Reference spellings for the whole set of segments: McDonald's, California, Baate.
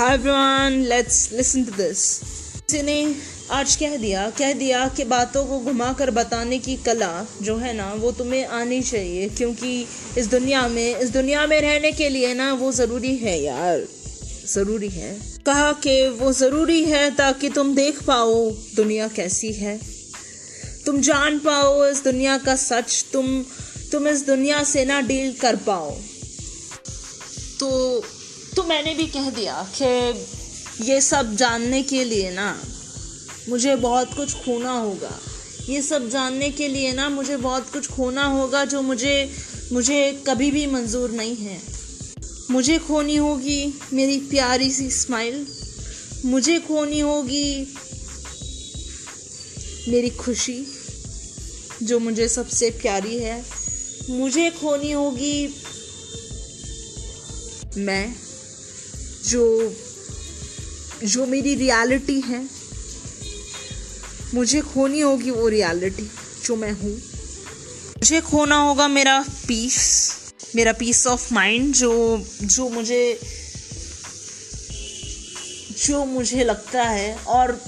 Hi everyone, let's listen to this. इसने आज कह दिया कि बातों को घुमा कर बताने की कला जो है ना वो तुम्हें आनी चाहिए, क्योंकि इस दुनिया में रहने के लिए ना वो ज़रूरी है यार, ज़रूरी है। कहा कि वो ज़रूरी है ताकि तुम देख पाओ दुनिया कैसी है, तुम जान पाओ इस दुनिया का सच, तुम इस दुनिया से ना डील कर पाओ। तो मैंने भी कह दिया कि ये सब जानने के लिए ना मुझे बहुत कुछ खोना होगा, जो मुझे कभी भी मंजूर नहीं है। मुझे खोनी होगी मेरी प्यारी सी स्माइल, मुझे खोनी होगी मेरी खुशी जो मुझे सबसे प्यारी है, मुझे खोनी होगी मैं जो मेरी रियलिटी है, मुझे खोनी होगी वो रियलिटी जो मैं हूँ। मुझे खोना होगा मेरा पीस ऑफ माइंड जो मुझे लगता है, और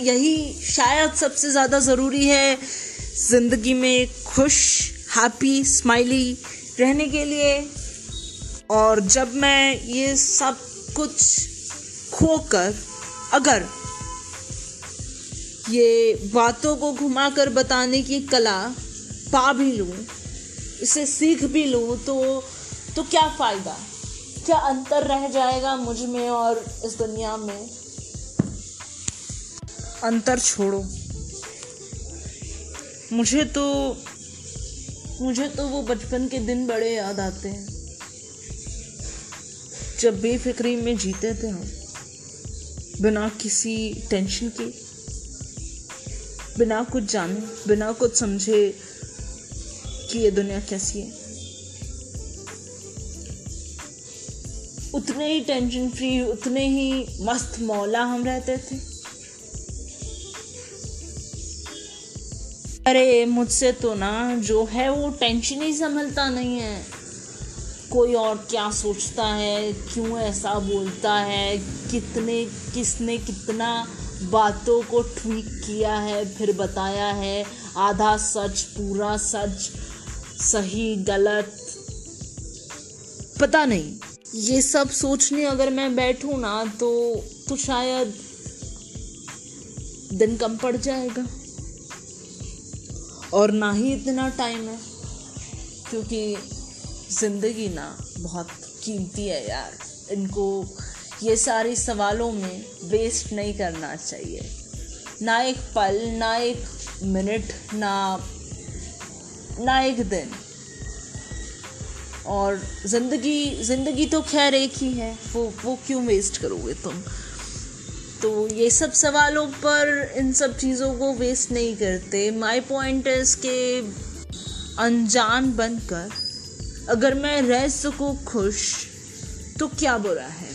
यही शायद सबसे ज़्यादा ज़रूरी है ज़िंदगी में खुश, हैप्पी, स्माइली रहने के लिए। और जब मैं ये सब कुछ खोकर अगर ये बातों को घुमाकर बताने की कला पा भी लूँ, इसे सीख भी लूँ, तो क्या फ़ायदा, क्या अंतर रह जाएगा मुझ में और इस दुनिया में। अंतर छोड़ो, मुझे तो वो बचपन के दिन बड़े याद आते हैं जब बेफिक्री में जीते थे हम, बिना किसी टेंशन के, बिना कुछ जाने, बिना कुछ समझे कि ये दुनिया कैसी है। उतने ही टेंशन फ्री, उतने ही मस्त मौला हम रहते थे। अरे मुझसे तो ना जो है वो टेंशन ही संभलता नहीं है, कोई और क्या सोचता है, क्यों ऐसा बोलता है, किसने कितना बातों को ट्वीक किया है, फिर बताया है आधा सच, पूरा सच, सही गलत पता नहीं। ये सब सोचने अगर मैं बैठूँ ना तो शायद दिन कम पड़ जाएगा, और ना ही इतना टाइम है, क्योंकि ज़िंदगी ना बहुत कीमती है यार, इनको ये सारे सवालों में वेस्ट नहीं करना चाहिए, ना एक पल, ना एक मिनट, ना एक दिन। और ज़िंदगी तो खैर एक ही है, वो क्यों वेस्ट करोगे तुम। तो ये सब सवालों पर, इन सब चीज़ों को वेस्ट नहीं करते। माय पॉइंट इज़ के अनजान बनकर अगर मैं रह सकूँ खुश तो क्या बुरा है,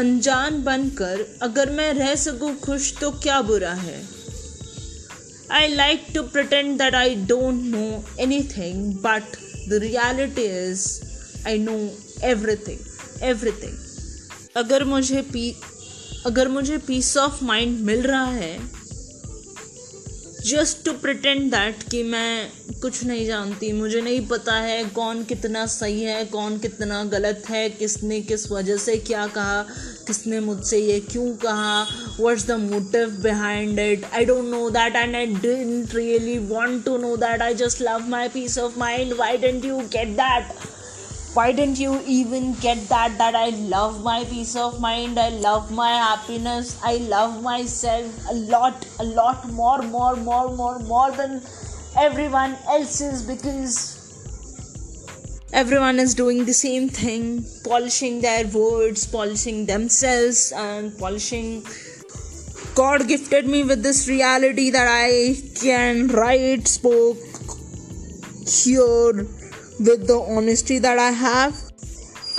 अनजान बनकर अगर मैं रह सकूँ खुश तो क्या बुरा है। I like to pretend that I don't know anything but the reality is I know everything. अगर मुझे पीस ऑफ माइंड मिल रहा है जस्ट टू प्रटेंड दैट कि मैं कुछ नहीं जानती, मुझे नहीं पता है कौन कितना सही है, कौन कितना गलत है, किसने किस वजह से क्या कहा, किसने मुझसे ये क्यों कहा, what's the motive behind it, I don't know that and I didn't really want to know that, I just love my peace of mind, why didn't you get that, why didn't you even get that I love my peace of mind, I love my happiness, I love myself a lot more than everyone else's, because everyone is doing the same thing, polishing their words, polishing themselves, and polishing. God gifted me with this reality that I can write, spoke, hear with the honesty that I have.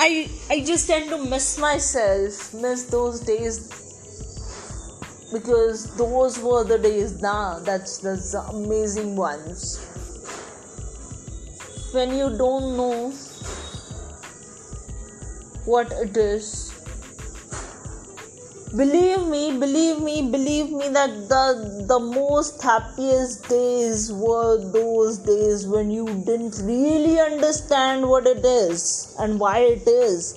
I just tend to miss myself, miss those days, because those were the days now, that's the amazing ones, when you don't know what it is. Believe me that the most happiest days were those days when you didn't really understand what it is and why it is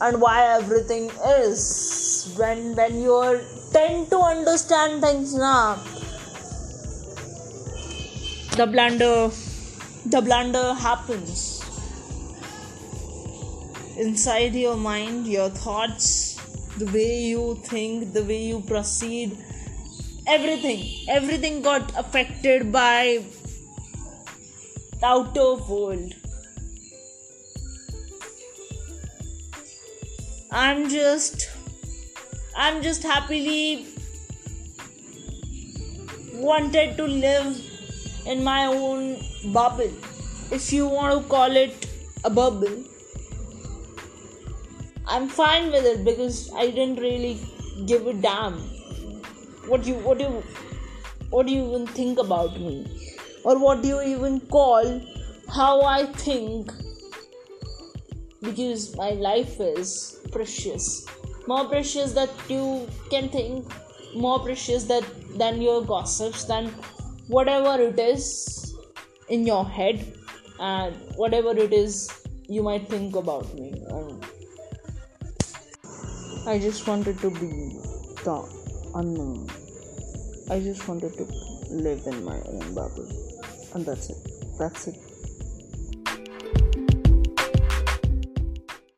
and why everything is. When you tend to understand things now, the blunder happens inside your mind, your thoughts, the way you think, the way you proceed, everything got affected by the outer world. I'm just happily wanted to live in my own bubble, if you want to call it a bubble. I'm fine with it because I didn't really give a damn what do you even think about me, or what do you even call how I think, because my life is precious, more precious that you can think, more precious than your gossips, than whatever it is in your head and whatever it is you might think about me. I just wanted to be the unknown. I just wanted to live in my own bubble. And that's it.